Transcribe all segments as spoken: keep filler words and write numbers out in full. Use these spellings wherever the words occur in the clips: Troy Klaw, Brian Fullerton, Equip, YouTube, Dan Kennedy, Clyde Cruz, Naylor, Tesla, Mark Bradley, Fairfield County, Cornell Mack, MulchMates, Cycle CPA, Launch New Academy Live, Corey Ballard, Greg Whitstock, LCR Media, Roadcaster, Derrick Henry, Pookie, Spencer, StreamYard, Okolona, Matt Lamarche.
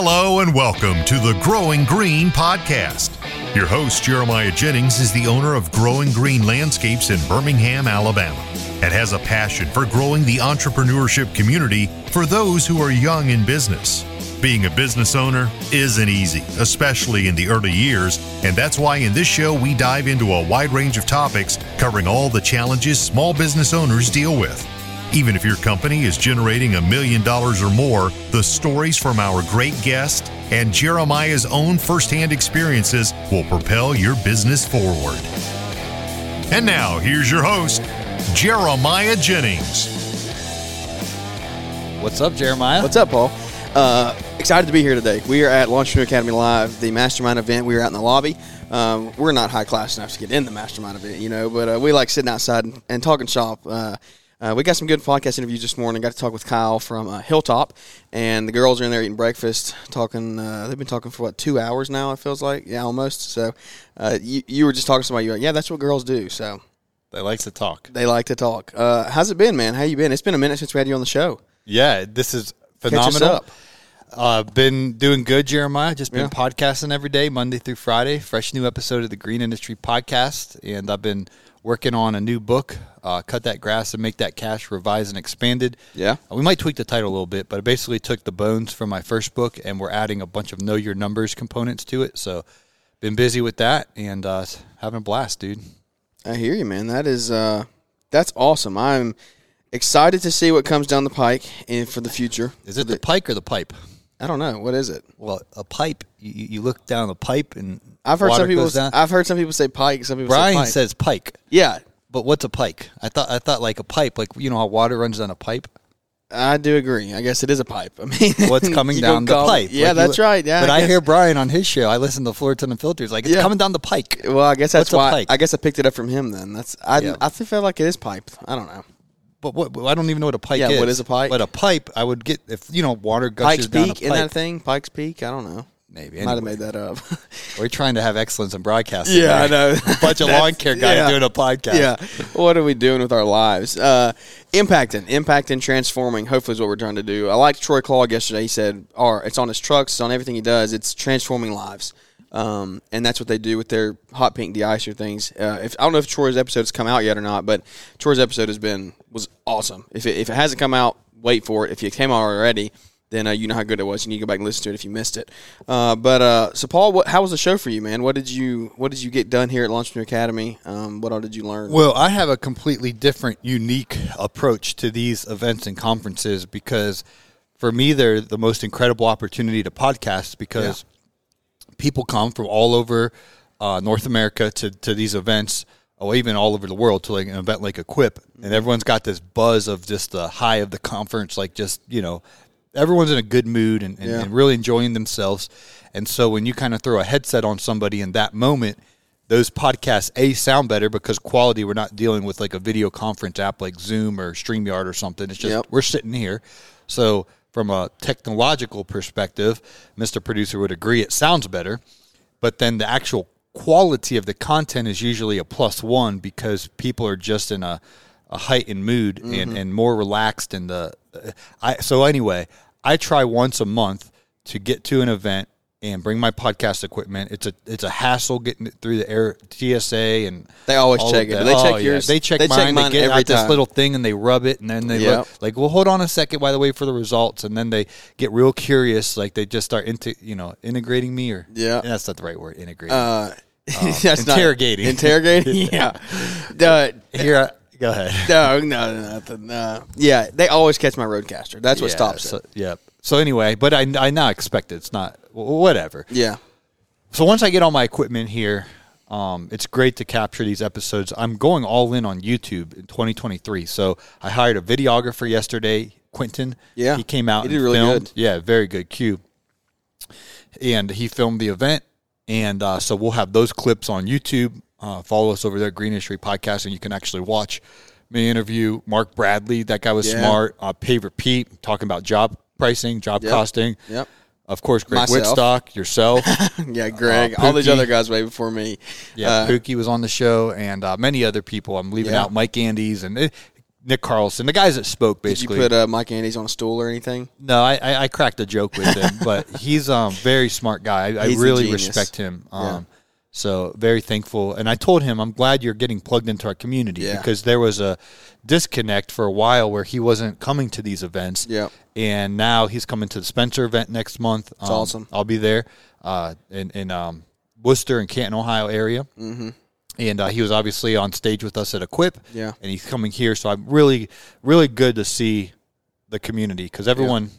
Hello and welcome to the Growing Green Podcast. Your host, Jeremiah Jennings, is the owner of Growing Green Landscapes in Birmingham, Alabama, and has a passion for growing the entrepreneurship community for those who are young in business. Being a business owner isn't easy, especially in the early years, and that's why in this show we dive into a wide range of topics covering all the challenges small business owners deal with. Even if your company is generating a million dollars or more, the stories from our great guest and Jeremiah's own firsthand experiences will propel your business forward. And now, here's your host, Jeremiah Jennings. What's up, Jeremiah? What's up, Paul? Uh, excited to be here today. We are at Launch New Academy Live, the Mastermind event. We are out in the lobby. Um, we're not high class enough to get in the Mastermind event, you know, but uh, we like sitting outside and, and talking shop. Uh, Uh, we got some good podcast interviews this morning. Got to talk with Kyle from uh, Hilltop, and the girls are in there eating breakfast, talking. Uh, they've been talking for, what, two hours now, it feels like? Yeah, almost. So uh, you, you were just talking to somebody. You're like, yeah, that's what girls do. So They like to talk. They like to talk. Uh, how's it been, man? How you been? It's been a minute since we had you on the show. Yeah, this is phenomenal. Catch us up. Uh, been doing good, Jeremiah. Just been yeah. podcasting every day, Monday through Friday. Fresh new episode of the Green Industry Podcast, and I've been working on a new book, uh, Cut That Grass and Make That Cash, Revised and Expanded. Yeah. Uh, we might tweak the title a little bit, but I basically took the bones from my first book, and we're adding a bunch of Know Your Numbers components to it. So been busy with that and uh, having a blast, dude. I hear you, man. That is uh, that's awesome. I'm excited to see what comes down the pike and for the future. Is it the, the pike or the pipe? I don't know. What is it? Well, a pipe. You, you look down the pipe, and I've heard water some people. Goes down. I've heard some people say pike. Some people. Brian say pike. says pike. Yeah, but what's a pike? I thought. I thought like a pipe, like you know how water runs down a pipe. I do agree. I guess it is a pipe. I mean, what's coming down the pipe? It. Yeah, like that's you, right. Yeah, but I, I hear Brian on his show. I listen to Fullerton and Filters. Like it's yeah. coming down the pike. Well, I guess that's what's why. I guess I picked it up from him. Then that's. I yeah. I feel like it is pipe. I don't know. But what I don't even know what a pike yeah, is. Yeah, what is a pike? But a pipe, I would get if you know water gushes Pike's down Peak, a pipe. Pike's Peak, isn't that thing? Pike's Peak. I don't know. Maybe anyway. Might have made that up. We're trying to have excellence in broadcasting. Yeah, right? I know. A bunch of lawn care guys yeah. doing a podcast. Yeah. What are we doing with our lives? Uh, impacting, impacting, transforming. Hopefully, is what we're trying to do. I liked Troy Klaw yesterday. He said, "Or it's on his trucks, it's on everything he does. It's transforming lives." Um, and that's what they do with their hot pink de-icer things. Uh, if I don't know if Troy's episode's come out yet or not, but Troy's episode has been was awesome. If it, if it hasn't come out, wait for it. If it came out already, then uh, you know how good it was. You need to go back and listen to it if you missed it. Uh, but uh, so Paul, what, how was the show for you, man? What did you what did you get done here at Launch New Academy? Um, what all did you learn? Well, I have a completely different, unique approach to these events and conferences because for me, they're the most incredible opportunity to podcast because. Yeah. People come from all over uh, North America to, to these events, or even all over the world to like an event like Equip, and everyone's got this buzz of just the high of the conference, like just, you know, everyone's in a good mood and, and, yeah. and really enjoying themselves. And so when you kind of throw a headset on somebody in that moment, those podcasts, A, sound better because quality, we're not dealing with like a video conference app like Zoom or StreamYard or something. It's just yep. we're sitting here. So from a technological perspective, Mister Producer would agree it sounds better, but then the actual quality of the content is usually a plus one because people are just in a, a heightened mood mm-hmm. and, and more relaxed. In the, uh, I, so anyway, I try once a month to get to an event and bring my podcast equipment. It's a it's a hassle getting it through the air, T S A, and they always check it. They oh, check yours. Yeah. They check they mine. Check mine they get out time. This little thing and they rub it, and then they yep. look like, well, hold on a second, by the way, for the results, and then they get real curious, like they just start into you know integrating me or yeah, that's not the right word, integrating. Uh, um, that's interrogating, not, interrogating. yeah, uh, here. I, go ahead. No, no, nothing. No. Yeah, they always catch my Roadcaster. That's what yeah, stops so, it. Yeah. So anyway, but I I now expect it. It's not. Whatever. Yeah. So once I get all my equipment here, um, it's great to capture these episodes. I'm going all in on YouTube in twenty twenty-three. So I hired a videographer yesterday, Quentin. Yeah. He came out he did and really filmed. Good. Yeah, very good cue. And he filmed the event. And uh, so we'll have those clips on YouTube. Uh, follow us over there, Green Industry Podcast, and you can actually watch me interview Mark Bradley. That guy was yeah. smart. Uh, Paver Pete, talking about job pricing, job yep. costing. Yep. Of course, Greg Whitstock, yourself. yeah, Greg, uh, all these other guys way before me. Yeah, uh, Pookie was on the show, and uh, many other people. I'm leaving yeah. out Mike Andes, and it, Nick Carlson, the guys that spoke, basically. Did you put uh, Mike Andes on a stool or anything? No, I, I, I cracked a joke with him, but he's a um, very smart guy. I, I really respect him. Um, yeah. So very thankful. And I told him, I'm glad you're getting plugged into our community yeah. because there was a disconnect for a while where he wasn't coming to these events. Yeah. And now he's coming to the Spencer event next month. That's um, awesome. I'll be there uh, in, in um, Worcester and Canton, Ohio area. Mm-hmm. And uh, he was obviously on stage with us at Equip, yeah. and he's coming here. So I'm really, really good to see the community because everyone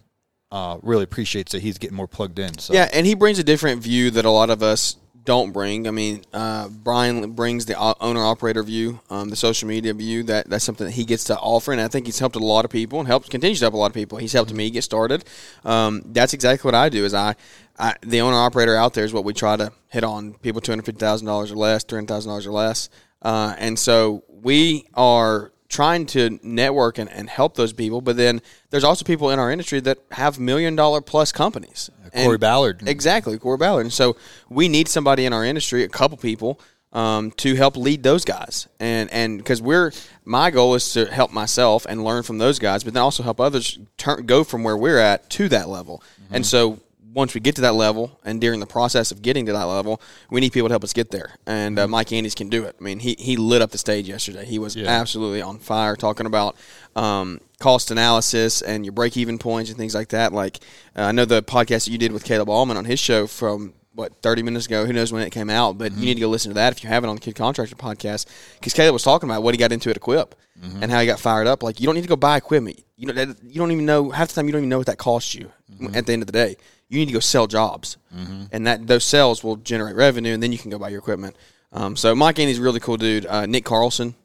yeah. uh, really appreciates that he's getting more plugged in. So. Yeah, and he brings a different view that a lot of us don't bring. I mean, uh, Brian brings the owner-operator view, um, the social media view. That, that's something that he gets to offer, and I think he's helped a lot of people and helped continues to help a lot of people. He's helped mm-hmm. me get started. Um, that's exactly what I do is I – I, the owner-operator out there is what we try to hit on, people two hundred fifty thousand dollars or less, three hundred thousand dollars or less. Uh, and so we are trying to network and, and help those people. But then there's also people in our industry that have million-dollar-plus companies. Uh, Corey and, Ballard. Exactly, Corey Ballard. And so we need somebody in our industry, a couple people, um, to help lead those guys. And and because we're my goal is to help myself and learn from those guys, but then also help others turn, go from where we're at to that level. Mm-hmm. And so once we get to that level and during the process of getting to that level, we need people to help us get there. And uh, Mike Andes can do it. I mean, he, he lit up the stage yesterday. He was yeah. absolutely on fire talking about um, cost analysis and your break-even points and things like that. Like, uh, I know the podcast that you did with Caleb Allman on his show from, what, thirty minutes ago, who knows when it came out, but mm-hmm. you need to go listen to that if you haven't on the Kid Contractor podcast because Caleb was talking about what he got into at Equip mm-hmm. and how he got fired up. Like, you don't need to go buy equipment. You know, that, you don't even know, half the time you don't even know what that costs you mm-hmm. at the end of the day. You need to go sell jobs, mm-hmm. and that those sales will generate revenue, and then you can go buy your equipment. Um, so Mike Andes is a really cool dude. Uh, Nick Carlson,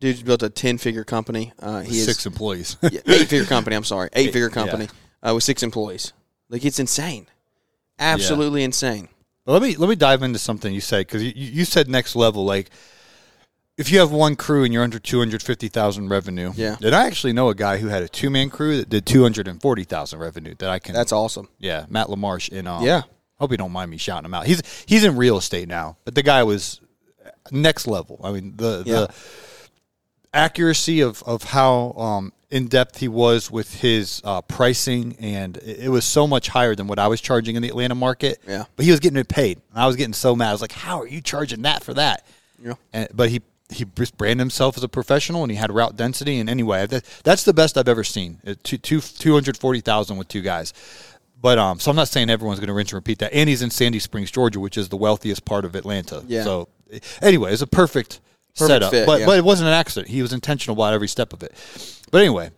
dude's built a ten-figure company. Uh, he six is, employees. yeah, eight-figure company, I'm sorry. Eight-figure company yeah. uh, with six employees. Like, it's insane. Absolutely yeah. insane. Well, let me let me dive into something you said, because you, you said next level. Like, if you have one crew and you're under two hundred fifty thousand revenue, yeah. and I actually know a guy who had a two-man crew that did two hundred forty thousand revenue that I can. That's awesome. Yeah, Matt LaMarche in. Um, yeah, hope you don't mind me shouting him out. He's he's in real estate now, but the guy was next level. I mean, the yeah. the accuracy of of how um, in depth he was with his uh, pricing, and it, it was so much higher than what I was charging in the Atlanta market. Yeah, but he was getting it paid, and I was getting so mad. I was like, "How are you charging that for that?" Yeah, and, but he. He branded himself as a professional, and he had route density. And anyway, that, that's the best I've ever seen. Two, two, two hundred forty thousand with two guys. But um, so I'm not saying everyone's going to rinse and repeat that. And he's in Sandy Springs, Georgia, which is the wealthiest part of Atlanta. Yeah. So anyway, it's a perfect, perfect setup. Fit, but yeah. but it wasn't an accident. He was intentional about every step of it. But anyway,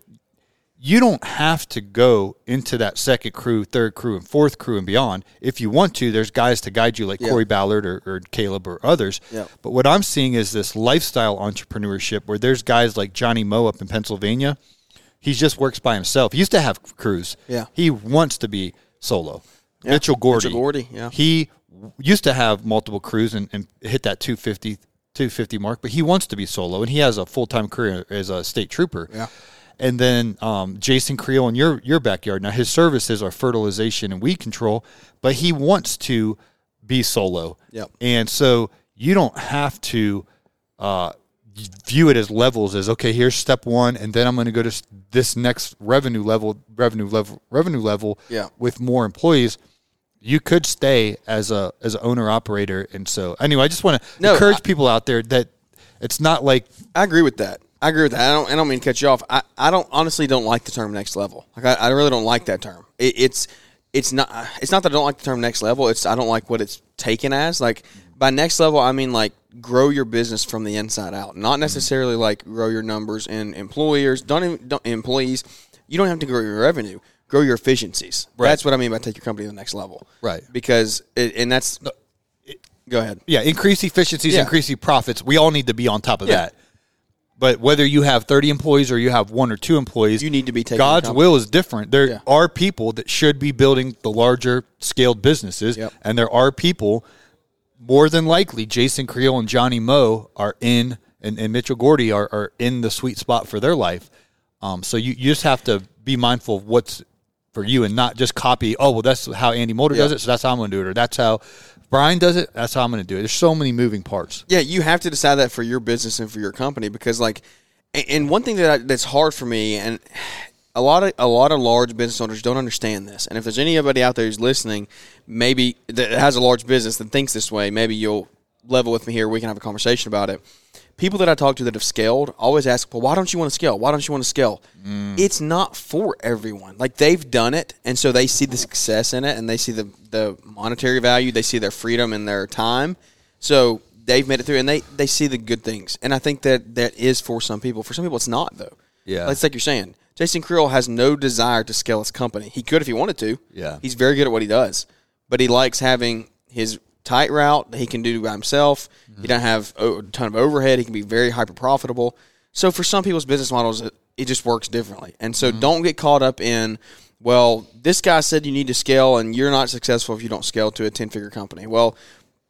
you don't have to go into that second crew, third crew, and fourth crew and beyond. If you want to, there's guys to guide you like yeah. Corey Ballard or, or Caleb or others. Yeah. But what I'm seeing is this lifestyle entrepreneurship where there's guys like Johnny Moe up in Pennsylvania. He just works by himself. He used to have crews. Yeah. He wants to be solo. Yeah. Mitchell Gordy. Mitchell Gordy, yeah. He used to have multiple crews and, and hit that two fifty mark, but he wants to be solo, and he has a full-time career as a state trooper. Yeah. And then um, Jason Creel in your your backyard. Now, his services are fertilization and weed control, but he wants to be solo. Yep. And so you don't have to uh, view it as levels as, okay, here's step one, and then I'm going to go to this next revenue level, revenue level, revenue level yeah. with more employees. You could stay as a as an owner-operator. And so anyway, I just want to no, encourage I, people out there that it's not like – I agree with that. I agree with that. I don't. I don't mean to cut you off. I, I don't honestly don't like the term next level. Like I, I really don't like that term. It, it's it's not it's not that I don't like the term next level. It's I don't like what it's taken as. Like by next level, I mean like grow your business from the inside out, not necessarily like grow your numbers and employers. Don't, even, don't employees. You don't have to grow your revenue. Grow your efficiencies. Right. That's what I mean by take your company to the next level. Right. Because it, and that's go ahead. Yeah. Increase efficiencies. Yeah. Increase profits. We all need to be on top of yeah. that. But whether you have thirty employees or you have one or two employees, you need to be taking God's will is different. There yeah. are people that should be building the larger scaled businesses, yep. and there are people, more than likely, Jason Creel and Johnny Moe are in, and, and Mitchell Gordy are, are in the sweet spot for their life. Um, so you, you just have to be mindful of what's for you and not just copy, oh, well, that's how Andy Mulder yep. does it, so that's how I'm going to do it, or that's how Brian does it, that's how I'm going to do it. There's so many moving parts. Yeah, you have to decide that for your business and for your company because, like, And one thing that I, that's hard for me, and a lot of a lot of large business owners don't understand this. And if there's anybody out there who's listening, maybe that has a large business that thinks this way, maybe you'll level with me here. We can have a conversation about it. People that I talk to that have scaled always ask, well, why don't you want to scale? Why don't you want to scale? Mm. It's not for everyone. Like, they've done it, and so they see the success in it, and they see the, the monetary value. They see their freedom and their time. So they've made it through, and they, they see the good things. And I think that that is for some people. For some people, it's not, though. Yeah. It's like you're saying. Jason Creel has no desire to scale his company. He could if he wanted to. Yeah. He's very good at what he does. But he likes having his – tight route that he can do by himself. Mm-hmm. He doesn't have a ton of overhead. He can be very hyper profitable. So for some people's business models, it just works differently. And so mm-hmm. don't get caught up in, well, this guy said you need to scale and you're not successful if you don't scale to a ten-figure company. Well,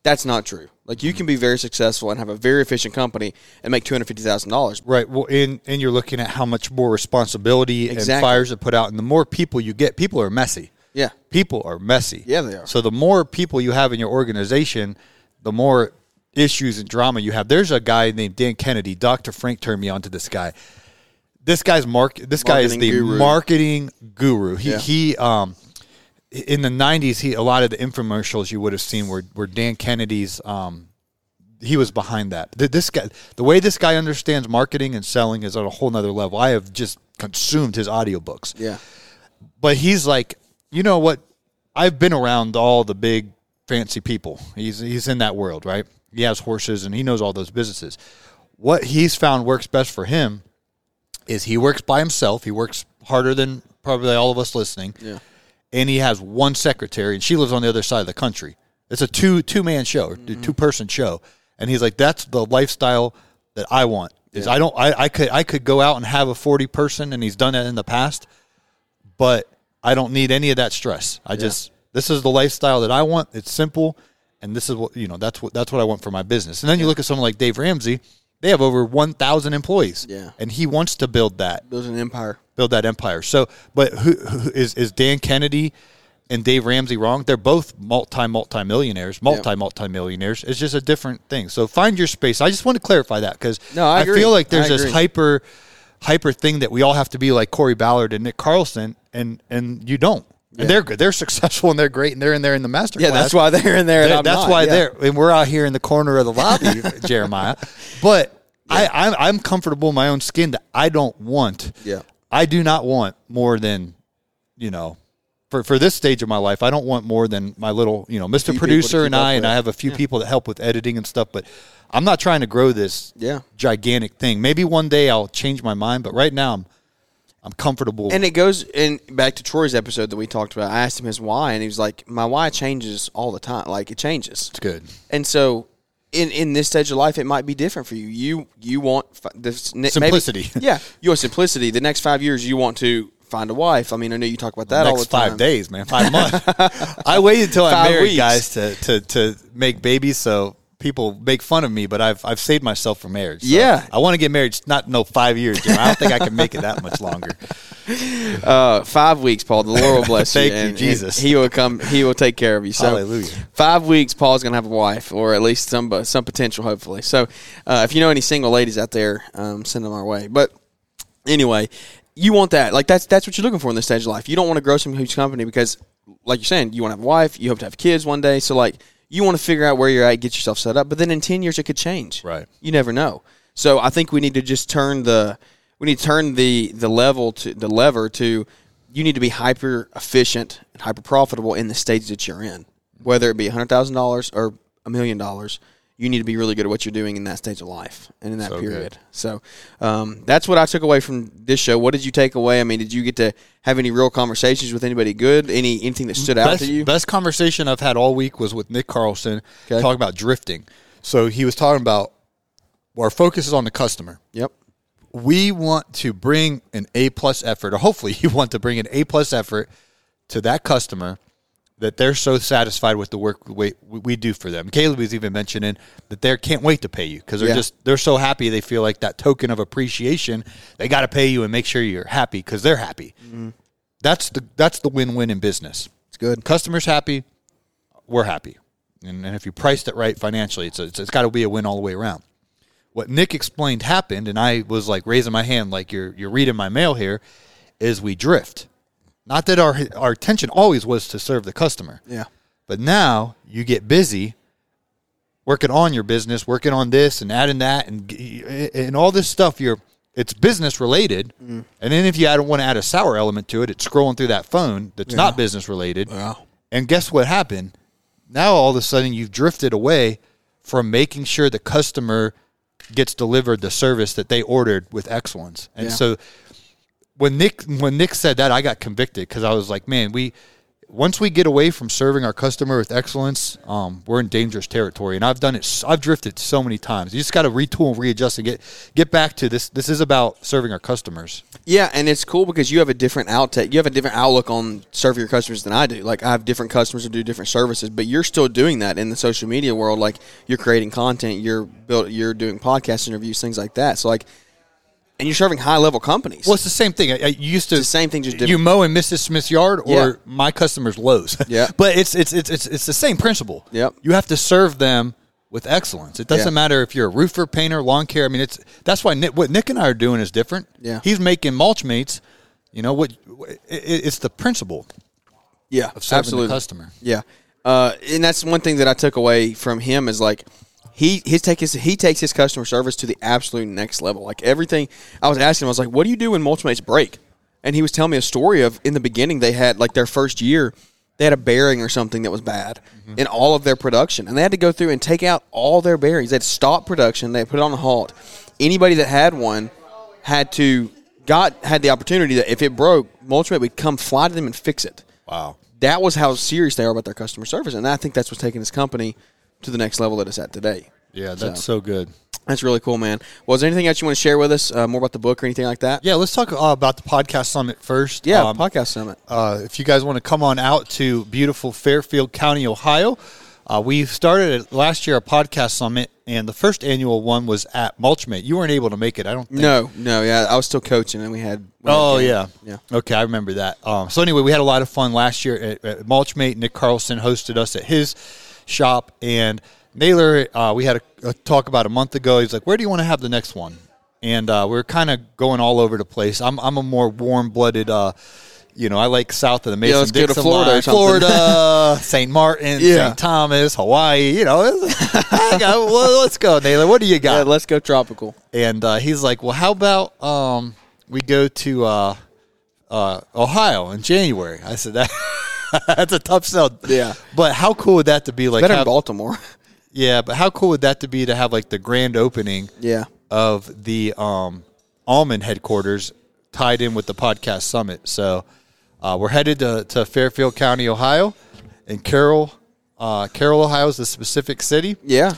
that's not true. Like, you mm-hmm. can be very successful and have a very efficient company and make two hundred fifty thousand dollars. Right. Well, and, and you're looking at how much more responsibility exactly. and fires are put out. And the more people you get, people are messy. Yeah. People are messy. Yeah, they are. So the more people you have in your organization, the more issues and drama you have. There's a guy named Dan Kennedy. Doctor Frank turned me on to this guy. This guy's mark this marketing guy is the guru. marketing guru. He yeah. he um in the nineties, he a lot of the infomercials you would have seen were were Dan Kennedy's um he was behind that. This guy, the way this guy understands marketing and selling is on a whole nother level. I have just consumed his audiobooks. Yeah. But he's like, you know what? I've been around all the big fancy people. He's he's in that world, right? He has horses and he knows all those businesses. What he's found works best for him is he works by himself. He works harder than probably all of us listening. Yeah. And he has one secretary, and she lives on the other side of the country. It's a two two man show, or mm-hmm. two person show. And he's like, that's the lifestyle that I want. Is yeah. I don't I, I could I could go out and have a forty person, and he's done that in the past, but I don't need any of that stress. I yeah. just, this is the lifestyle that I want. It's simple. And this is what, you know, that's what, that's what I want for my business. And then you yeah. look at someone like Dave Ramsey, they have over one thousand employees. Yeah. And he wants to build that. Build an empire. Build that empire. So, but who, who is, is Dan Kennedy and Dave Ramsey wrong? They're both multi, multi millionaires, multi, yeah. multi millionaires. It's just a different thing. So find your space. I just want to clarify that because no, I, I feel like there's this hyper, hyper thing that we all have to be like Corey Ballard and Nick Carlson. And and you don't. Yeah. And they're good. They're successful and they're great and they're in there in the masterclass. Yeah, that's why they're in there. And I'm that's not. why yeah. they're and we're out here in the corner of the lobby, Jeremiah. But yeah. I I'm, I'm comfortable in my own skin that I don't want. Yeah, I do not want more than, you know, for for this stage of my life. I don't want more than my little, you know, Mister Producer and I, and I have a few yeah. people that help with editing and stuff. But I'm not trying to grow this yeah. gigantic thing. Maybe one day I'll change my mind. But right now I'm. I'm comfortable. And it goes in back to Troy's episode that we talked about. I asked him his why, and he was like, my why changes all the time. Like, it changes. It's good. And so in, in this stage of life, it might be different for you. You you want this, simplicity. Maybe, yeah. You want simplicity. The next five years, you want to find a wife. I mean, I know you talk about that the all the time. Next five days, man. Five months. I waited until I married weeks. guys to, to, to make babies, so... people make fun of me, but I've I've saved myself for marriage. So yeah. I want to get married, not no five years. You know? I don't think I can make it that much longer. Uh, five weeks, Paul. The Lord will bless Thank you. Thank you, and, Jesus. And he will come. He will take care of you. So Hallelujah. Five weeks, Paul's going to have a wife, or at least some some potential, hopefully. So uh, if you know any single ladies out there, um, send them our way. But anyway, you want that. Like, that's that's what you're looking for in this stage of life. You don't want to grow some huge company because, like you're saying, you want to have a wife. You hope to have kids one day. So, like, you want to figure out where you're at, get yourself set up, but then in ten years it could change. Right. You never know. So I think we need to just turn the we need to turn the the level to the lever to you need to be hyper efficient and hyper profitable in the stage that you're in. Whether it be a hundred thousand dollars or a million dollars, you need to be really good at what you're doing in that stage of life and in that so period. Good. So um, that's what I took away from this show. What did you take away? I mean, did you get to have any real conversations with anybody good? Any anything that stood best, out to you? Best conversation I've had all week was with Nick Carlson okay. talking about drifting. So he was talking about our focus is on the customer. Yep. We want to bring an A-plus effort, or hopefully you want to bring an A-plus effort to that customer that they're so satisfied with the work we, we do for them. Caleb was even mentioning that they can't wait to pay you because they're yeah. just they're so happy. They feel like that token of appreciation. They got to pay you and make sure you're happy because they're happy. Mm-hmm. That's the that's the win-win in business. It's good. Customers happy, we're happy, and, and if you priced it right financially, it's a, it's, it's got to be a win all the way around. what Nick explained happened, and I was like raising my hand like you're you're reading my mail here, is we drift. Not that our our intention always was to serve the customer. Yeah. But now you get busy working on your business, working on this and adding that and and all this stuff. You're it's business related. Mm. And then if you don't want to add a sour element to it, it's scrolling through that phone that's yeah. not business related. Yeah. And guess what happened? Now all of a sudden you've drifted away from making sure the customer gets delivered the service that they ordered with excellence. And yeah. so when Nick when Nick said that, I got convicted because I was like, man, we once we get away from serving our customer with excellence, um, we're in dangerous territory. And I've done it. I've drifted so many times. You just got to retool and readjust and get get back to this. This is about serving our customers. Yeah, and it's cool because you have a different outtake. You have a different outlook on serving your customers than I do. Like, I have different customers who do different services, but you're still doing that in the social media world. Like, you're creating content, you're build, you're doing podcast interviews, things like that. So, like. And you're serving high-level companies. Well, it's the same thing. I, I used to it's the same thing. Just different. You mow in Missus Smith's yard, or yeah. my customers Lowe's. Yeah, but it's it's it's it's it's the same principle. Yep. You have to serve them with excellence. It doesn't yeah. matter if you're a roofer, painter, lawn care. I mean, it's that's why Nick, what Nick and I are doing is different. Yeah, he's making MulchMates. You know what? It, it's the principle. Yeah, of serving absolutely. the customer. Yeah, uh, and that's one thing that I took away from him is like. He his take his, he takes his customer service to the absolute next level. Like everything, I was asking him, I was like, what do you do when MulchMates break? And he was telling me a story of in the beginning they had, like their first year, they had a bearing or something that was bad mm-hmm. in all of their production. And they had to go through and take out all their bearings. They had stopped production. They had put it on a halt. Anybody that had one had to, got had the opportunity that if it broke, MulchMate would come fly to them and fix it. Wow. That was how serious they are about their customer service. And I think that's what's taking this company to the next level that it's at today. Yeah, that's so, so good. That's really cool, man. Well, is there anything else you want to share with us, uh, more about the book or anything like that? Yeah, let's talk uh, about the Podcast Summit first. Yeah, um, Podcast Summit. Uh, if you guys want to come on out to beautiful Fairfield County, Ohio, uh, we started last year a Podcast Summit, and the first annual one was at MulchMate. You weren't able to make it, I don't think. No, no, yeah, I was still coaching, and we had... We oh, had, yeah. yeah. Okay, I remember that. Um, so anyway, we had a lot of fun last year at, at MulchMate. Nick Carlson hosted us at his... shop, and Naylor, uh, we had a, a talk about a month ago. He's like, where do you want to have the next one? And uh, we we're kind of going all over the place. I'm I'm a more warm-blooded, uh, you know, I like south of the Mason-Dixon yeah, Florida line. Florida, Saint Martin, yeah. Saint Thomas, Hawaii, you know. I got, well, let's go, Naylor. What do you got? Yeah, let's go tropical. And uh, he's like, well, how about um, we go to uh, uh, Ohio in January? I said that. That's a tough sell. Yeah. But how cool would that to be? Like, better have, in Baltimore. Yeah, but how cool would that to be to have, like, the grand opening yeah. of the um, Allman headquarters tied in with the Podcast Summit. So uh, we're headed to, to Fairfield County, Ohio, and Carroll, uh, Carroll, Ohio is the specific city. Yeah.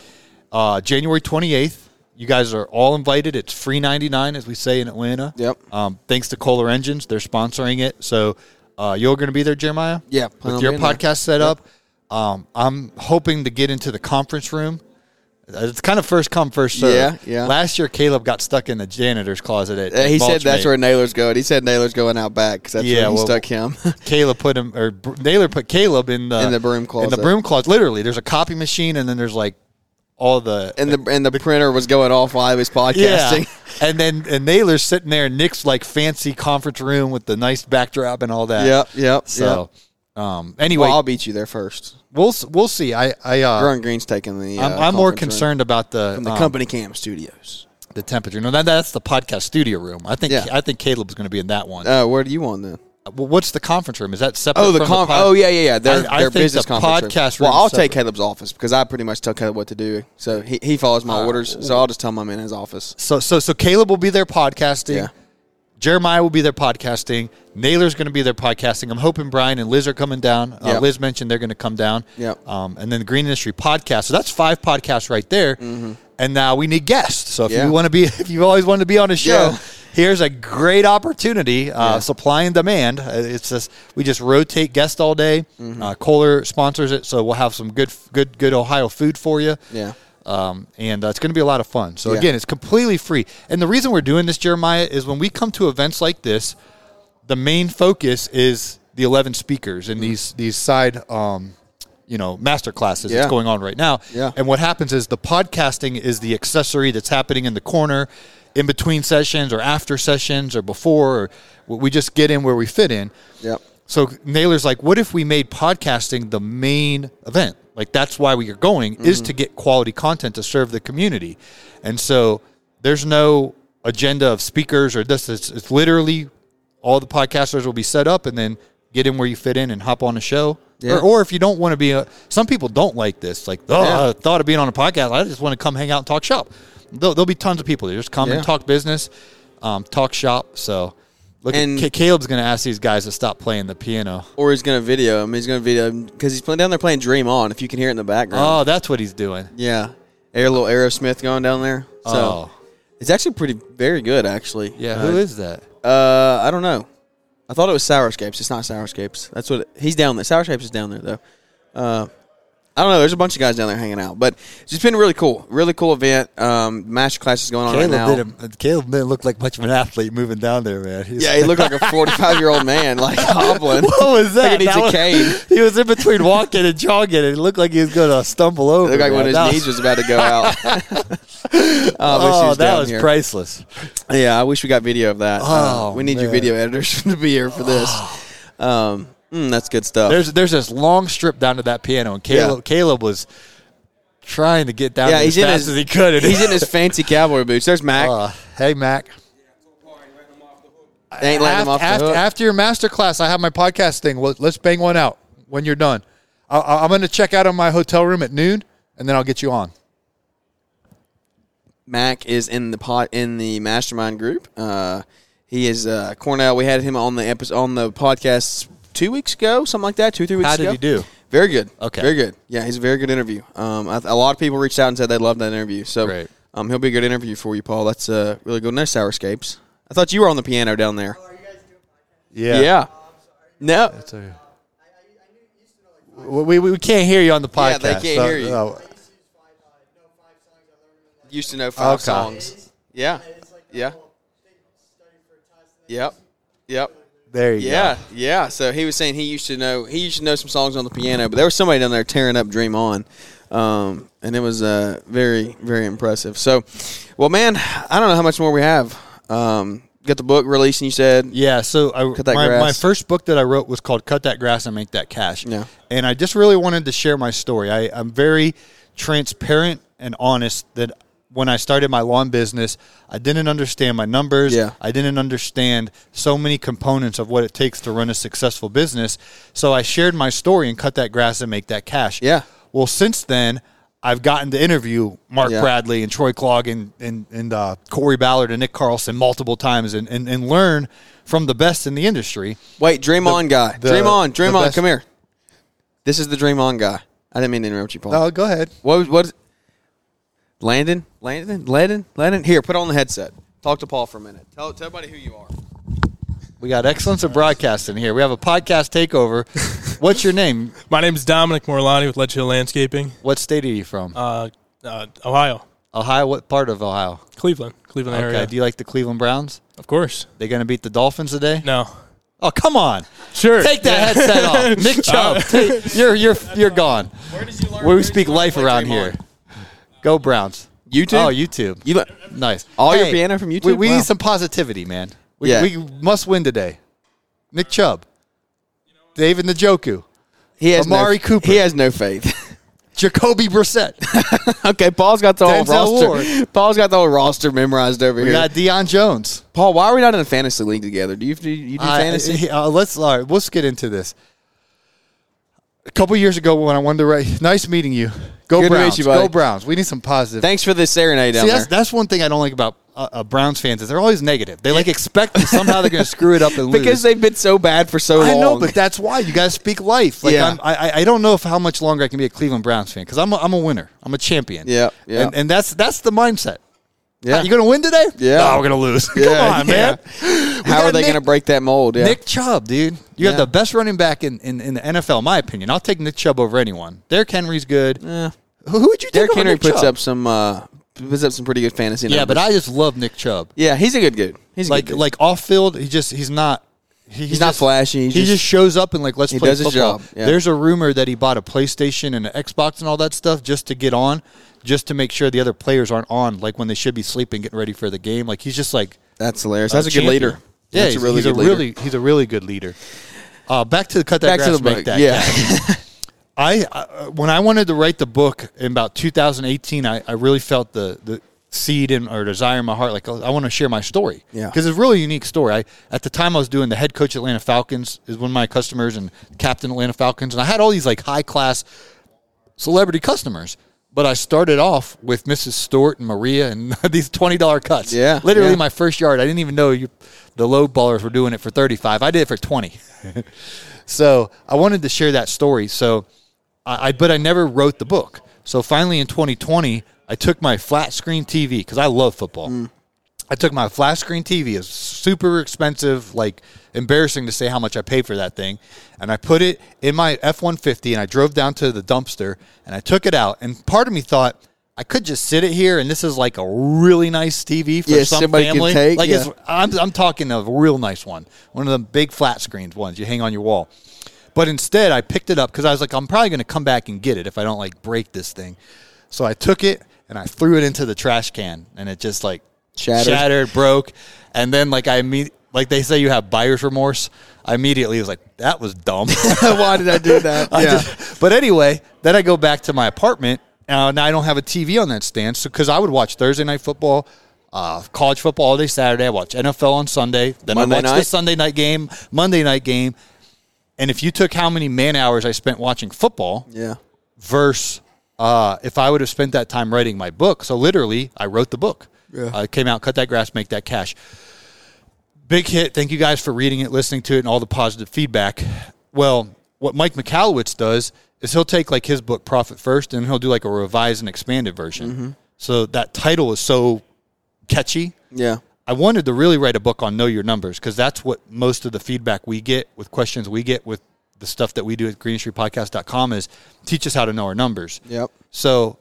Uh, January twenty-eighth. You guys are all invited. It's free ninety-nine, as we say in Atlanta. Yep. Um, thanks to Kohler Engines. They're sponsoring it. So... Uh, you're going to be there, Jeremiah? Yeah. With your podcast there. set yep. up. Um, I'm hoping to get into the conference room. It's kind of first come, first serve. Yeah, yeah. Last year, Caleb got stuck in the janitor's closet. At, at uh, he said that's mate. where Naylor's going. He said Naylor's going out back because that's yeah, where he well, stuck him. Caleb put him, or Naylor put Caleb in the, in the broom closet. In the broom closet. Literally, there's a copy machine, and then there's like all the and the and the printer was going off while I was podcasting, yeah. and then and Naylor's sitting there in Nick's like fancy conference room with the nice backdrop and all that. Yep, yep. So, yep. Um, anyway, well, I'll beat you there first. We'll we'll see. I I uh, Growing Green's taking the. Uh, I'm, I'm more concerned room. about the From the um, company cam studios. The temperature. No, that, that's the podcast studio room. I think yeah. I think Caleb's going to be in that one. Oh, uh, where do you want then? Well, what's the conference room? Is that separate? Oh, the from com- the pod- oh yeah, yeah, yeah. Their, I, I their think business the conference podcast room. room. Well, I'll separate. take Caleb's office because I pretty much tell Caleb what to do. So he, he follows my uh, orders. So I'll just tell him I'm in his office. So so so Caleb will be there podcasting. Yeah. Jeremiah will be there podcasting. Naylor's going to be there podcasting. I'm hoping Brian and Liz are coming down. Uh, yep. Liz mentioned they're going to come down. Yep. Um, and then the Green Industry Podcast. So that's five podcasts right there. Mm-hmm. And now we need guests. So if yeah. you want to be, if you've always wanted to be on a show. Yeah. Here's a great opportunity, uh, yeah. supply and demand. It's just we just rotate guests all day. Mm-hmm. Uh, Kohler sponsors it, so we'll have some good, good, good Ohio food for you. Yeah, um, and uh, it's going to be a lot of fun. So yeah. again, it's completely free. And the reason we're doing this, Jeremiah, is when we come to events like this, the main focus is the eleven speakers and mm-hmm. these these side um, you know, master classes yeah. that's going on right now. Yeah. And what happens is the podcasting is the accessory that's happening in the corner in between sessions or after sessions or before, or we just get in where we fit in. Yep. So Naylor's like, what if we made podcasting the main event? Like, that's why we are going, mm-hmm. is to get quality content to serve the community. And so there's no agenda of speakers or this. It's, it's literally all the podcasters will be set up and then get in where you fit in and hop on a show. Yeah. Or, or if you don't want to be a, some people don't like this. Like, oh, yeah. I thought of being on a podcast. I just want to come hang out and talk shop. There'll, there'll be tons of people that just come yeah. and talk business, um, talk shop. So look, and at, Caleb's going to ask these guys to stop playing the piano. Or he's going to video him. He's going to video him because he's playing down there playing Dream On, if you can hear it in the background. Oh, that's what he's doing. Yeah. Air, little Aerosmith going down there. So oh. It's actually pretty, very good, actually. Yeah, uh, who is that? Uh, I don't know. I thought it was Sour Escapes. It's not Sour Escapes. That's what it, he's down there. Sour Escapes is down there, though. Uh, I don't know. There's a bunch of guys down there hanging out, but it's just been really cool. Really cool event. Um, master class is going on Caleb right now. Didn't, Caleb didn't look like much of an athlete moving down there, man. He's yeah, he looked like a forty-five-year-old man, like hobbling. What was that? Like he needs that was, a cane. He was in between walking and jogging, and it looked like he was going to stumble over. It looked like man. When his that knees was about to go out. oh, oh was that was here. Priceless. Yeah, I wish we got video of that. Oh, uh, we need man. your video editors to be here for this. Um Mm, that's good stuff. There's there's this long strip down to that piano, and Caleb yeah. Caleb was trying to get down yeah, as fast his, as he could. He's in his fancy cowboy boots. There's Mac. Uh, hey, Mac. They ain't letting him off the hook. After, after your master class, I have my podcast thing. Let's bang one out when you're done. I, I'm going to check out of my hotel room at noon, and then I'll get you on. Mac is in the pot in the mastermind group. Uh, he is uh, Cornell. We had him on the episode on the podcast. Two weeks ago, something like that, two, three weeks ago. How did he do? Very good. Okay. Very good. Yeah, he's a very good interview. Um, I, a lot of people reached out and said they loved that interview. So Great. Um, he'll be a good interview for you, Paul. That's uh, really good. No Sour Escapes. I thought you were on the piano down there. Oh, are you guys doing podcasts? Yeah. Yeah. Oh, no. That's okay. We, we, we can't hear you on the podcast. Yeah, they can't so, hear you. Oh. Used to know five okay. songs. Yeah. Yeah. Yep. Yep. There you yeah, go. Yeah, yeah. So he was saying he used to know he used to know some songs on the piano, but there was somebody down there tearing up "Dream On," um, and it was uh, very, very impressive. So, well, man, I don't know how much more we have. Um, got the book releasing, you said. Yeah. So I cut that my, grass. my first book that I wrote was called "Cut That Grass and Make That Cash." Yeah. And I just really wanted to share my story. I, I'm very transparent and honest that when I started my lawn business, I didn't understand my numbers. Yeah. I didn't understand so many components of what it takes to run a successful business. So I shared my story and cut that grass and make that cash. Yeah. Well, since then, I've gotten to interview Mark yeah. Bradley and Troy Klaw and, and, and uh, Corey Ballard and Nick Carlson multiple times and, and, and learn from the best in the industry. Wait, Dream the, On guy. The, dream on, Dream On, best. Come here. This is the Dream On guy. I didn't mean to interrupt you, Paul. No, go ahead. What was it? Landon, Landon, Landon, Landon. Here, put on the headset. Talk to Paul for a minute. Tell, tell everybody who you are. We got excellence of broadcasting here. We have a podcast takeover. What's your name? My name is Dominic Morlani with Ledge Hill Landscaping. What state are you from? Uh, uh, Ohio. Ohio? What part of Ohio? Cleveland. Cleveland okay. area. Do you like the Cleveland Browns? Of course. They going to beat the Dolphins today? No. Oh, come on. Sure. Take that yeah. headset off. Nick Chubb, uh, take, you're, you're, you're gone. Where did you learn? Where we speak life around here. On? Go Browns. YouTube? Oh, YouTube. You le- nice. All hey, your piano from YouTube? We, we wow. need some positivity, man. We, yeah. we must win today. Nick Chubb. David Njoku. He has Amari no, Cooper. He has no faith. Jacoby Brissett. Okay, Paul's got the whole roster. Ward. Paul's got the whole roster memorized over we here. We got Deion Jones. Paul, why are we not in a fantasy league together? Do you do, you do uh, fantasy? Uh, let's, all right, let's get into this. A couple years ago when I wanted to write, nice meeting you. Go Good Browns. To meet you, buddy. Go Browns. We need some positive. Thanks for the serenade down See, there. That's, that's one thing I don't like about uh, uh, Browns fans is they're always negative. They like expect that somehow they're going to screw it up and lose. Because they've been so bad for so I long. I know, but that's why. You got to speak life. Like, yeah. I'm, I I don't know if how much longer I can be a Cleveland Browns fan because I'm a, I'm a winner. I'm a champion. Yeah, yeah. And, and that's that's the mindset. Yeah. You going to win today? Yeah. No, we're going to lose. Yeah, Come on, yeah. man. How are they going to break that mold? Yeah. Nick Chubb, dude. You yeah. got the best running back in, in, in the N F L, in my opinion. I'll take Nick Chubb over anyone. Derrick Henry's good. Yeah. Who would you take Derrick over Henry Nick puts Chubb? up some uh, puts up some pretty good fantasy numbers. Yeah, but I just love Nick Chubb. Yeah, he's a good dude. He's a like, good dude. Like off-field, he just he's not – He, he's just not flashy. He, he just, just shows up and, like, let's he play does football. His job. Yeah. There's a rumor that he bought a PlayStation and an Xbox and all that stuff just to get on, just to make sure the other players aren't on, like, when they should be sleeping, getting ready for the game. Like, he's just, like... That's hilarious. That's a, a good leader. Yeah, That's he's, a really he's good a leader. Really, he's a really good leader. Uh, back to the Cut That back Grass, to the Make book. That yeah. Cash. I, I, when I wanted to write the book in about two thousand eighteen, I, I really felt the... the seed in or desire in my heart, like I want to share my story, yeah, because it's a really unique story. I at the time I was doing the head coach Atlanta Falcons is one of my customers and captain Atlanta Falcons, and I had all these like high class celebrity customers, but I started off with Missus Stewart and Maria and these twenty dollar cuts. Yeah, literally yeah. my first yard. I didn't even know you, the low ballers were doing it for thirty-five. I did it for twenty. So I wanted to share that story. So I, I but I never wrote the book. So finally in twenty twenty. I took my flat screen T V because I love football. Mm. I took my flat screen T V. It's super expensive, like embarrassing to say how much I paid for that thing. And I put it in my F one fifty and I drove down to the dumpster and I took it out. And part of me thought I could just sit it here and this is like a really nice T V for yeah, some family. Can take, like yeah. it's, I'm, I'm talking of a real nice one, one of the big flat screens ones you hang on your wall. But instead, I picked it up because I was like, I'm probably going to come back and get it if I don't like break this thing. So I took it. And I threw it into the trash can, and it just, like, shattered, shattered broke. And then, like, I imme- like they say you have buyer's remorse. I immediately was like, that was dumb. Why did I do that? I yeah. just, but anyway, then I go back to my apartment. Uh, now I don't have a T V on that stand because so, I would watch Thursday night football, uh, college football all day Saturday. I watch N F L on Sunday. Then Monday I watch night. the Sunday night game, Monday night game. And if you took how many man hours I spent watching football yeah. versus – Uh, if I would have spent that time writing my book. So literally, I wrote the book. Yeah. I came out, Cut That Grass, Make That Cash. Big hit. Thank you guys for reading it, listening to it, and all the positive feedback. Well, what Mike Michalowicz does is he'll take like his book, Profit First, and he'll do like a revised and expanded version. Mm-hmm. So that title is so catchy. Yeah. I wanted to really write a book on Know Your Numbers because that's what most of the feedback we get with questions we get with the stuff that we do at green industry podcast dot com is teach us how to know our numbers. Yep. So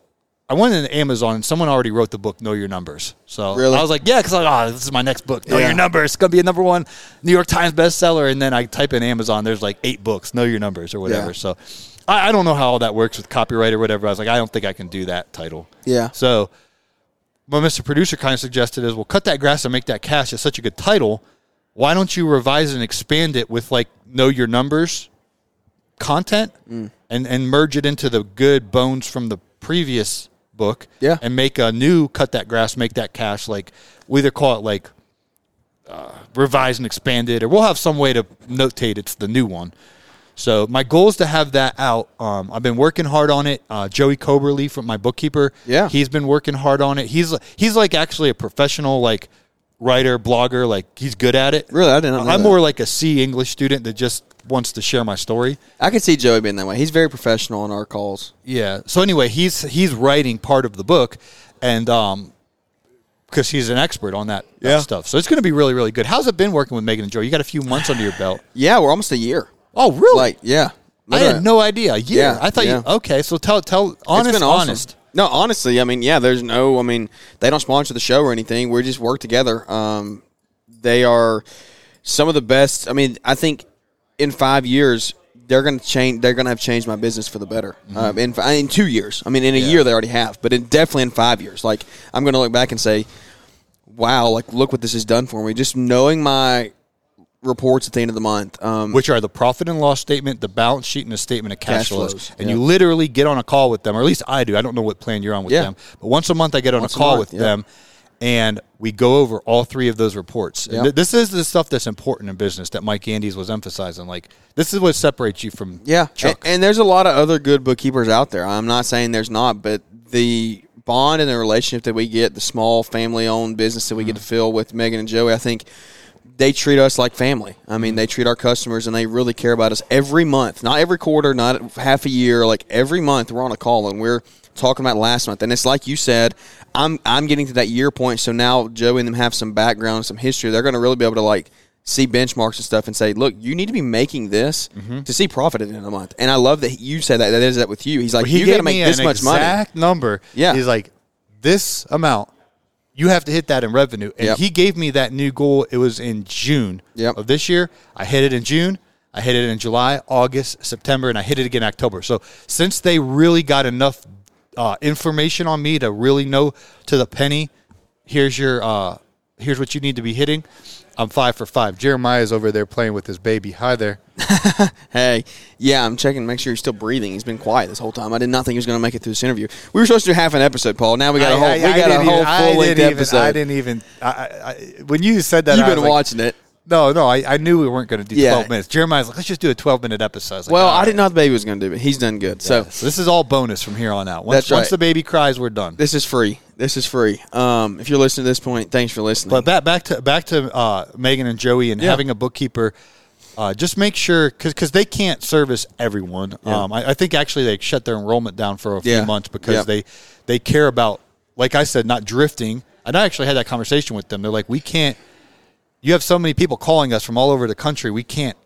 I went into Amazon and someone already wrote the book, Know Your Numbers. So really? I was like, yeah, because oh, this is my next book, Know yeah. Your Numbers. It's going to be a number one New York Times bestseller. And then I type in Amazon, there's like eight books, Know Your Numbers or whatever. Yeah. So I, I don't know how all that works with copyright or whatever. I was like, I don't think I can do that title. Yeah. So what Mister Producer kind of suggested is, well, Cut That Grass and Make That Cash is such a good title. Why don't you revise and expand it with like Know Your Numbers content mm. and and merge it into the good bones from the previous book yeah. and make a new Cut That Grass, Make That Cash. Like we either call it like uh, revised and expanded, or we'll have some way to notate it's the new one. So my goal is to have that out. Um, I've been working hard on it. Uh, Joey Coberly from my bookkeeper, yeah, he's been working hard on it. He's he's like actually a professional like writer, blogger. Like he's good at it. Really, I didn't. I'm that. more like a C English student that just wants to share my story. I can see Joey being that way. He's very professional on our calls. Yeah. So anyway, he's he's writing part of the book, and um, because he's an expert on that, yeah. that stuff. So it's going to be really, really good. How's it been working with Megan and Joey? You got a few months under your belt. Yeah, we're almost a year. Oh, really? Like, yeah. I had no idea. A year. Yeah. I thought. Yeah. you Okay. So tell tell honest. It's been awesome. Honest. No, honestly, I mean, yeah. There's no. I mean, they don't sponsor the show or anything. We just work together. Um, they are some of the best. I mean, I think. In five years, they're going to change. They're going to have changed my business for the better. Mm-hmm. Uh, in, in two years, I mean, in a yeah. year they already have, but in, definitely in five years, like I'm going to look back and say, "Wow! Like, look what this has done for me." Just knowing my reports at the end of the month, um, which are the profit and loss statement, the balance sheet, and the statement of cash, cash flows, flows. and yeah. you literally get on a call with them, or at least I do. I don't know what plan you're on with yeah. them, but once a month I get on once a call a month, with yeah. them. And we go over all three of those reports. Yep. Th- this is the stuff that's important in business that Mike Andes was emphasizing. Like, this is what separates you from yeah. Chuck. And, and there's a lot of other good bookkeepers out there. I'm not saying there's not, but the bond and the relationship that we get, the small family-owned business that we mm-hmm. get to fill with Megan and Joey, I think they treat us like family. I mean, mm-hmm. they treat our customers, and they really care about us every month. Not every quarter, not half a year. Like, every month we're on a call, and we're – talking about last month, and it's like you said, I'm I'm getting to that year point, so now Joey and them have some background, some history. They're going to really be able to like see benchmarks and stuff and say, look, you need to be making this mm-hmm. to see profit in a month. And I love that you said that. That is that with you. He's like, well, he you got to make this much money. He gave me an exact number. Yeah. He's like, this amount you have to hit that in revenue. And yep. he gave me that new goal. It was in June yep. of this year. I hit it in June. I hit it in July, August, September, and I hit it again in October. So since they really got enough uh, information on me to really know to the penny, here's your uh, here's what you need to be hitting, I'm five for five. Jeremiah's over there playing with his baby. Hi there. Hey. Yeah, I'm checking to make sure he's still breathing. He's been quiet this whole time. I did not think he was going to make it through this interview. We were supposed to do half an episode, Paul. Now we got I, a whole, I, we I got a whole full-length episode. I didn't even I, I, when you said that, You've I was been like, watching it. No, no, I, I knew we weren't going to do yeah. twelve minutes. Jeremiah's like, let's just do a twelve-minute episode. I like, well, right. I didn't know the baby was going to do it. He's done good. Yeah, so. so this is all bonus from here on out. Once, That's right. once the baby cries, we're done. This is free. This is free. Um, if you're listening to this point, thanks for listening. But back, back to back to uh, Megan and Joey and yeah. having a bookkeeper, uh, just make sure, because they can't service everyone. Yeah. Um, I, I think actually they shut their enrollment down for a few yeah. months because yeah. they, they care about, like I said, not drifting. And I actually had that conversation with them. They're like, we can't. You have so many people calling us from all over the country. We can't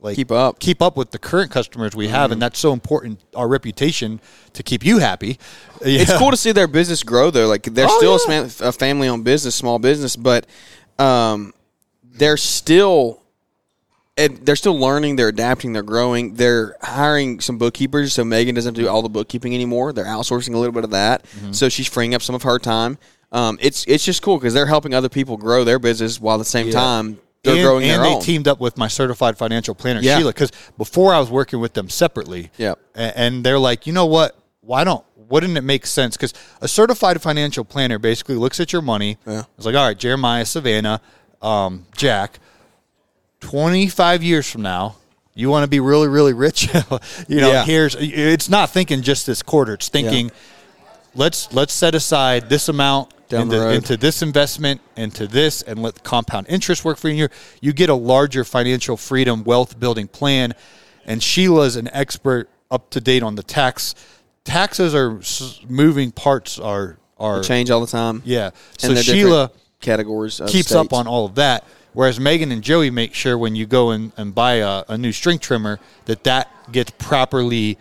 like keep up keep up with the current customers we have, mm-hmm. and that's so important, our reputation, to keep you happy. Yeah. It's cool to see their business grow, though. Like they're oh, still yeah. a family-owned business, small business, but um, they're still they're still learning, they're adapting, they're growing. They're hiring some bookkeepers, so Megan doesn't have to do all the bookkeeping anymore. They're outsourcing a little bit of that, mm-hmm. so she's freeing up some of her time. Um, it's it's just cool because they're helping other people grow their business while at the same yeah. time they're and, growing and their own. And they teamed up with my certified financial planner, yeah. Sheila, because before I was working with them separately. Yeah. And they're like, you know what? Why don't? Wouldn't it make sense? Because a certified financial planner basically looks at your money. Yeah. It's like, all right, Jeremiah, Savannah, um, Jack, twenty-five years from now, you want to be really, really rich? you know, yeah. here's it's not thinking just this quarter. It's thinking yeah. let's let's set aside this amount into, into this investment, into this, and let the compound interest work for you. You get a larger financial freedom, wealth-building plan, and Sheila's an expert up-to-date on the tax. Taxes are moving parts are... are they change all the time. Yeah. So Sheila categories keeps states. Up on all of that, whereas Megan and Joey make sure when you go in and buy a, a new string trimmer that that gets properly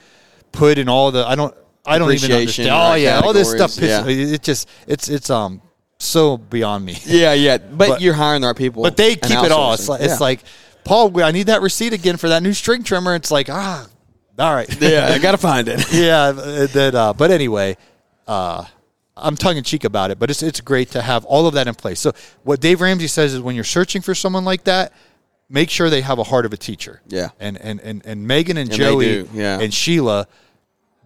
put in all the... I don't... I don't even understand. Oh yeah, all this stuff pisses me. Yeah. It just it's it's um so beyond me. Yeah, yeah. But, but you're hiring our people. But they keep it all. It's like, yeah. it's like, Paul, I need that receipt again for that new string trimmer. It's like, ah, all right. Yeah, I gotta find it. yeah, that. Uh, but anyway, uh, I'm tongue in cheek about it. But it's it's great to have all of that in place. So what Dave Ramsey says is when you're searching for someone like that, make sure they have a heart of a teacher. Yeah. And and and, and Megan and, and Joey yeah. and Sheila.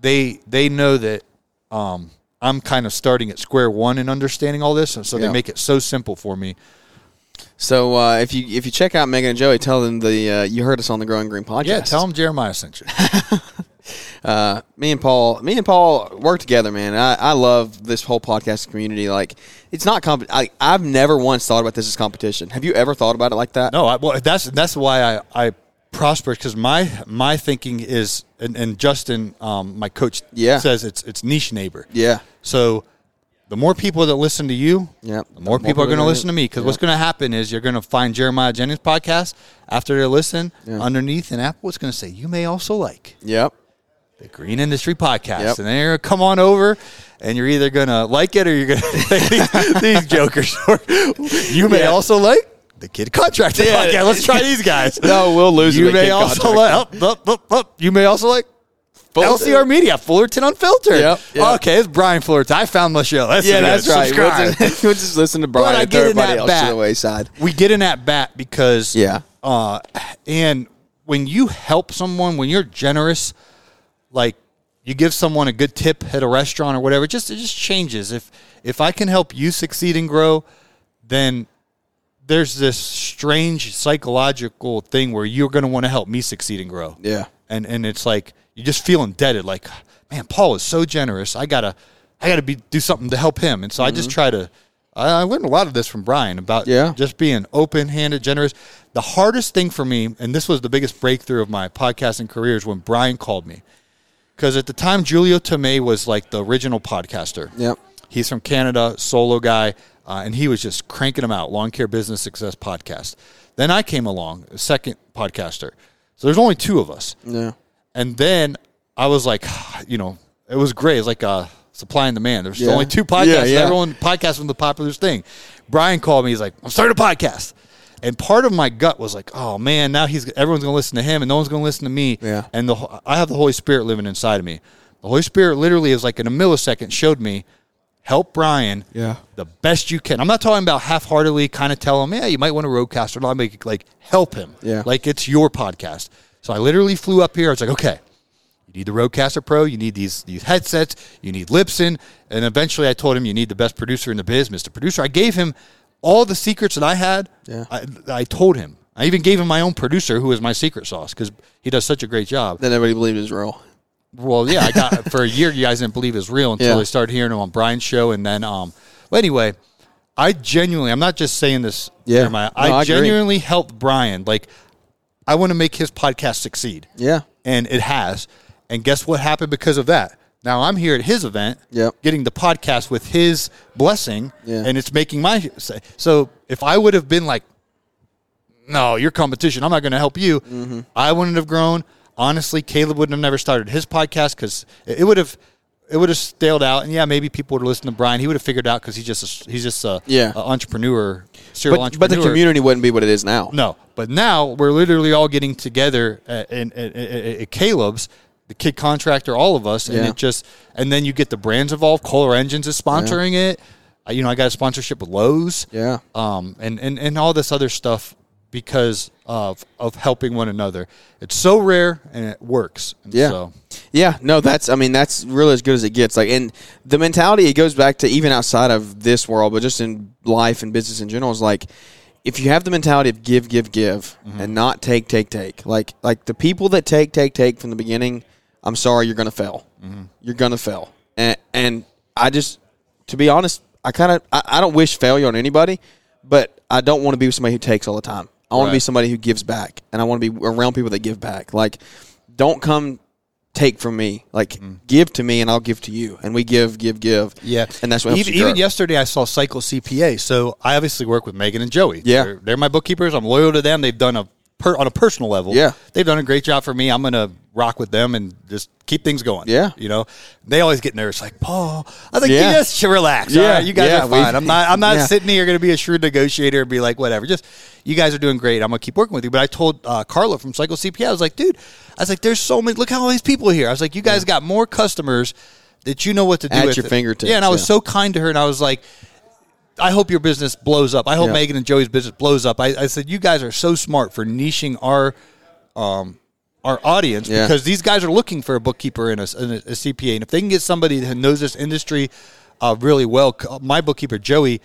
They they know that um, I'm kind of starting at square one in understanding all this, and so yeah. they make it so simple for me. So uh, if you if you check out Megan and Joey, tell them the uh, you heard us on the Growing Green podcast. Yeah, tell them Jeremiah sent you. uh, me and Paul, me and Paul work together, man. I, I love this whole podcast community. Like it's not comp- I, I've never once thought about this as competition. Have you ever thought about it like that? No. I, well, that's that's why I. I prosperous because my my thinking is and, and Justin um my coach yeah. says it's it's niche neighbor yeah so the more people that listen to you yeah the more, more people are going to listen to me because yeah. what's going to happen is you're going to find Jeremiah Jennings podcast after they listen yeah. underneath an apple it's going to say you may also like yep the Green Industry Podcast yep. and then you're going to come on over and you're either going to like it or you're going to say these, these jokers you may yeah. also like the kid contractor. Yeah. Like, yeah, let's try these guys. No, we'll lose. You may also like. Up, up, up, up. You may also like. Fullerton. L C R Media, Fullerton Unfiltered. Yep, yep. Okay, it's Brian Fullerton. I found my show. That's yeah, that's right. Subscribe. We'll just, we'll just listen to Brian. But I get an at bat. To the wayside. We get an at bat because yeah. Uh, and when you help someone, when you're generous, like you give someone a good tip at a restaurant or whatever, it just it just changes. If if I can help you succeed and grow, then. There's this strange psychological thing where you're going to want to help me succeed and grow. Yeah. And and it's like you just feel indebted like, man, Paul is so generous. I got to I got to be do something to help him. And so mm-hmm. I just try to I learned a lot of this from Brian about yeah. just being open-handed, generous. The hardest thing for me, and this was the biggest breakthrough of my podcasting career, is when Brian called me. Cuz at the time Julio Tomei was like the original podcaster. Yep. He's from Canada, solo guy. Uh, and he was just cranking them out, Lawn Care Business Success Podcast. Then I came along, a second podcaster. So there's only two of us. Yeah. And then I was like, you know, it was great. It was like a supply and demand. There's yeah. only two podcasts. Yeah, yeah. Everyone, podcasts was the popular thing. Brian called me. He's like, I'm starting a podcast. And part of my gut was like, oh, man, now he's everyone's going to listen to him and no one's going to listen to me. Yeah. And the, I have the Holy Spirit living inside of me. The Holy Spirit literally is like in a millisecond showed me, help Brian yeah. the best you can. I'm not talking about half-heartedly kind of tell him, yeah, you might want a roadcaster. No, I make, like, help him. Yeah. Like, it's your podcast. So I literally flew up here. I was like, okay, you need the Roadcaster Pro. You need these these headsets. You need Libsyn. And eventually I told him you need the best producer in the biz, Mister Producer. I gave him all the secrets that I had. Yeah. I, I told him. I even gave him my own producer who was my secret sauce because he does such a great job. That everybody believed is real. Well, yeah, I got for a year you guys didn't believe it was real until yeah. I started hearing him on Brian's show. And then, um, well, anyway, I genuinely, I'm not just saying this, yeah. Jeremiah, no, I, I genuinely agree. Helped Brian. Like, I want to make his podcast succeed. Yeah. And it has. And guess what happened because of that? Now I'm here at his event yep. getting the podcast with his blessing, yeah. and it's making my – so if I would have been like, no, your competition, I'm not going to help you, mm-hmm. I wouldn't have grown. Honestly, Caleb wouldn't have never started his podcast because it would have it would have staled out. And yeah, maybe people would listen to Brian. He would have figured out because he's just a, he's just a, yeah. a entrepreneur, serial but, entrepreneur. But the community wouldn't be what it is now. No, but now we're literally all getting together at, at, at, at Caleb's, the kid contractor, all of us, and yeah. it just and then you get the brands involved. Kohler Engines is sponsoring yeah. it. I, you know, I got a sponsorship with Lowe's. Yeah, um, and and and all this other stuff. Because of of helping one another, it's so rare and it works. And yeah, so. yeah. No, that's I mean that's really as good as it gets. Like, and the mentality it goes back to even outside of this world, but just in life and business in general is like, if you have the mentality of give, give, give, mm-hmm. and not take, take, take. Like like the people that take, take, take from the beginning, I'm sorry, you're gonna fail. Mm-hmm. You're gonna fail. And and I just, to be honest, I kind of I, I don't wish failure on anybody, but I don't want to be with somebody who takes all the time. I want right. to be somebody who gives back, and I want to be around people that give back. Like, don't come take from me. Like, mm. give to me, and I'll give to you. And we give, give, give. Yeah. And that's what Even, even yesterday I saw Cycle C P A. So I obviously work with Megan and Joey. Yeah. They're, they're my bookkeepers. I'm loyal to them. They've done a per, on a personal level. Yeah. They've done a great job for me. I'm going to rock with them and just keep things going. Yeah. You know, they always get nervous. Like, Paul, I think yeah. you just relax. Yeah. All right, you guys yeah. are fine. I'm not, I'm not yeah. sitting here going to be a shrewd negotiator and be like, whatever. Just, you guys are doing great. I'm going to keep working with you. But I told uh, Carla from Cycle C P A, I was like, dude, I was like, there's so many, look how all these people are here. I was like, you guys yeah. got more customers that you know what to do at with your fingertips. Yeah, and I was yeah. so kind to her, and I was like, I hope your business blows up. I hope yeah. Megan and Joey's business blows up. I, I said, you guys are so smart for niching our um, our audience yeah. because these guys are looking for a bookkeeper and a, and a, a C P A, and if they can get somebody that knows this industry uh, really well, my bookkeeper, Joey,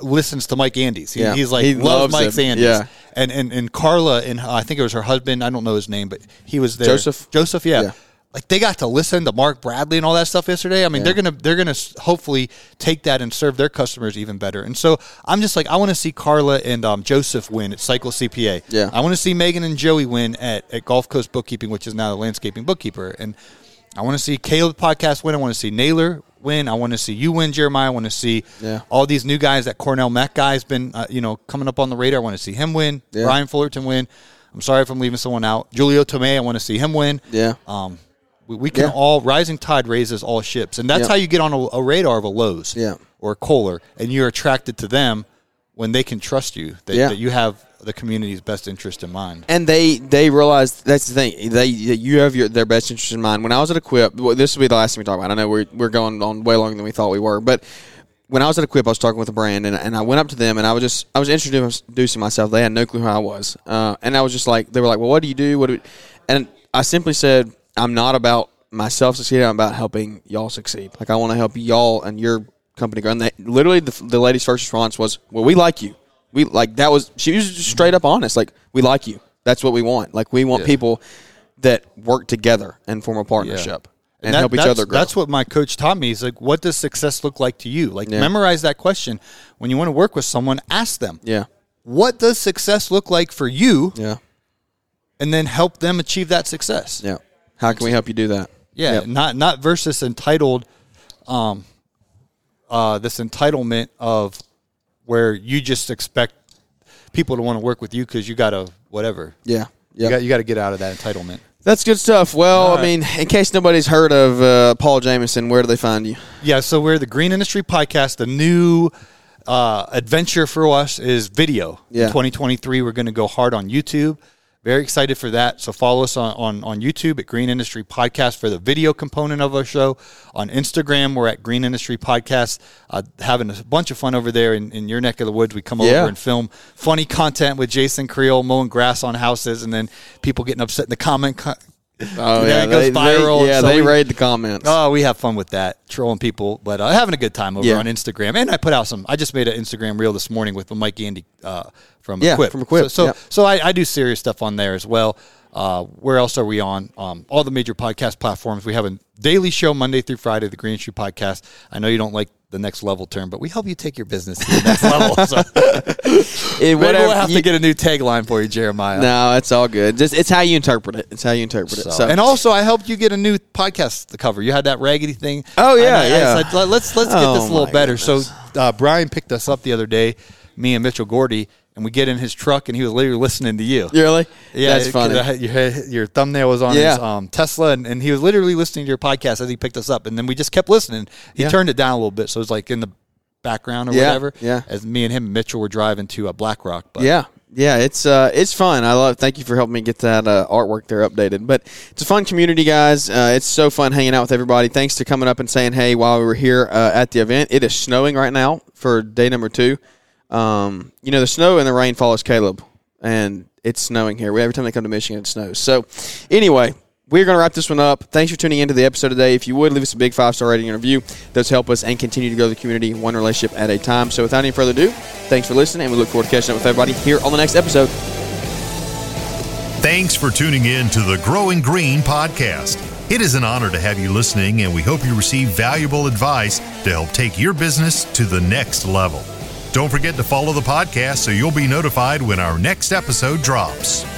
listens to Mike Andes. He, yeah. He's like, he loves, loves Mike's him. Andes. Yeah. And, and and Carla, and I think it was her husband, I don't know his name, but he was there. Joseph. Joseph, yeah. yeah. Like, they got to listen to Mark Bradley and all that stuff yesterday. I mean, yeah. they're gonna they're gonna hopefully take that and serve their customers even better. And so I'm just like, I want to see Carla and um, Joseph win at Cycle C P A. Yeah. I want to see Megan and Joey win at, at Gulf Coast Bookkeeping, which is now the landscaping bookkeeper. And I want to see Caleb podcast win. I want to see Naylor win. I want to see you win, Jeremiah. I want to see yeah. all these new guys. That Cornell Mack guy's been uh, you know coming up on the radar. I want to see him win. Yeah. Brian Fullerton win. I'm sorry if I'm leaving someone out. Julio Tomei. I want to see him win. Yeah. Um. We, we can yeah. all, rising tide raises all ships. And that's yeah. how you get on a, a radar of a Lowe's yeah. or a Kohler, and you're attracted to them when they can trust you, that, yeah. that you have the community's best interest in mind. And they, they realize, that's the thing, They you have your, their best interest in mind. When I was at Equip, well, this will be the last thing we talk about. I know we're, we're going on way longer than we thought we were, but when I was at Equip, I was talking with a brand, and, and I went up to them, and I was just I was introducing myself. They had no clue who I was. Uh, and I was just like, they were like, well, what do you do? What do we? And I simply said, I'm not about myself succeeding. I'm about helping y'all succeed. Like, I want to help y'all and your company grow. And they, literally, the, the lady's first response was, well, we like you. We like that was she was just straight up honest. Like, we like you. That's what we want. Like, we want yeah. people that work together and form a partnership yeah. and, and that, help each other grow. That's what my coach taught me. He's like, what does success look like to you? Like, yeah. memorize that question. When you want to work with someone, ask them. Yeah. What does success look like for you? Yeah. And then help them achieve that success. Yeah. How can we help you do that? Yeah, yep. not not versus entitled, um, uh, this entitlement of where you just expect people to want to work with you because you got to whatever. Yeah, yep. you got you got to get out of that entitlement. That's good stuff. Well, right. I mean, in case nobody's heard of uh, Paul Jamison, where do they find you? Yeah, so we're the Green Industry Podcast. The new uh, adventure for us is video. Yeah. In twenty twenty-three, we're going to go hard on YouTube. Very excited for that. So follow us on, on, on YouTube at Green Industry Podcast for the video component of our show. On Instagram, we're at Green Industry Podcast. Uh, having a bunch of fun over there in, in your neck of the woods. We come yeah. over and film funny content with Jason Creel mowing grass on houses, and then people getting upset in the comment. Co- oh, yeah. It goes they, viral. They, yeah, so they we, raid the comments. Oh, we have fun with that, trolling people, but uh, having a good time over yeah. on Instagram. And I put out some, I just made an Instagram reel this morning with Mike Andes. Uh, From yeah, Equip. from Equip. So, so, yeah. so I, I do serious stuff on there as well. Uh, where else are we on? Um, all the major podcast platforms. We have a daily show Monday through Friday, the Green Industry Podcast. I know you don't like the next level term, but we help you take your business to the next level. So. it, whatever, we'll have you, to get a new tagline for you, Jeremiah. No, it's all good. Just, it's how you interpret it. It's how you interpret so, it. So. And also, I helped you get a new podcast to cover. You had that raggedy thing. Oh, yeah, I, yeah. I said, let's let's get oh, this a little better. Goodness. So uh, Brian picked us up the other day, me and Mitchell Gordy. And we get in his truck, and he was literally listening to you. Really? Yeah, that's funny. I, your, your thumbnail was on yeah. his um, Tesla, and, and he was literally listening to your podcast as he picked us up. And then we just kept listening. He yeah. turned it down a little bit, so it was like in the background or yeah. whatever. Yeah. As me and him and Mitchell were driving to uh, Black Rock. But. Yeah. Yeah, it's uh, it's fun. I love. Thank you for helping me get that uh, artwork there updated. But it's a fun community, guys. Uh, it's so fun hanging out with everybody. Thanks to coming up and saying, hey, while we were here uh, at the event. It is snowing right now for day number two. Um, you know, the snow and the rain follows Caleb, and it's snowing here. We, every time they come to Michigan, it snows. So, anyway, we're going to wrap this one up. Thanks for tuning into the episode today. If you would, leave us a big five-star rating and review. Those help us and continue to grow the community one relationship at a time. So, without any further ado, thanks for listening, and we look forward to catching up with everybody here on the next episode. Thanks for tuning in to the Growing Green Podcast. It is an honor to have you listening, and we hope you receive valuable advice to help take your business to the next level. Don't forget to follow the podcast so you'll be notified when our next episode drops.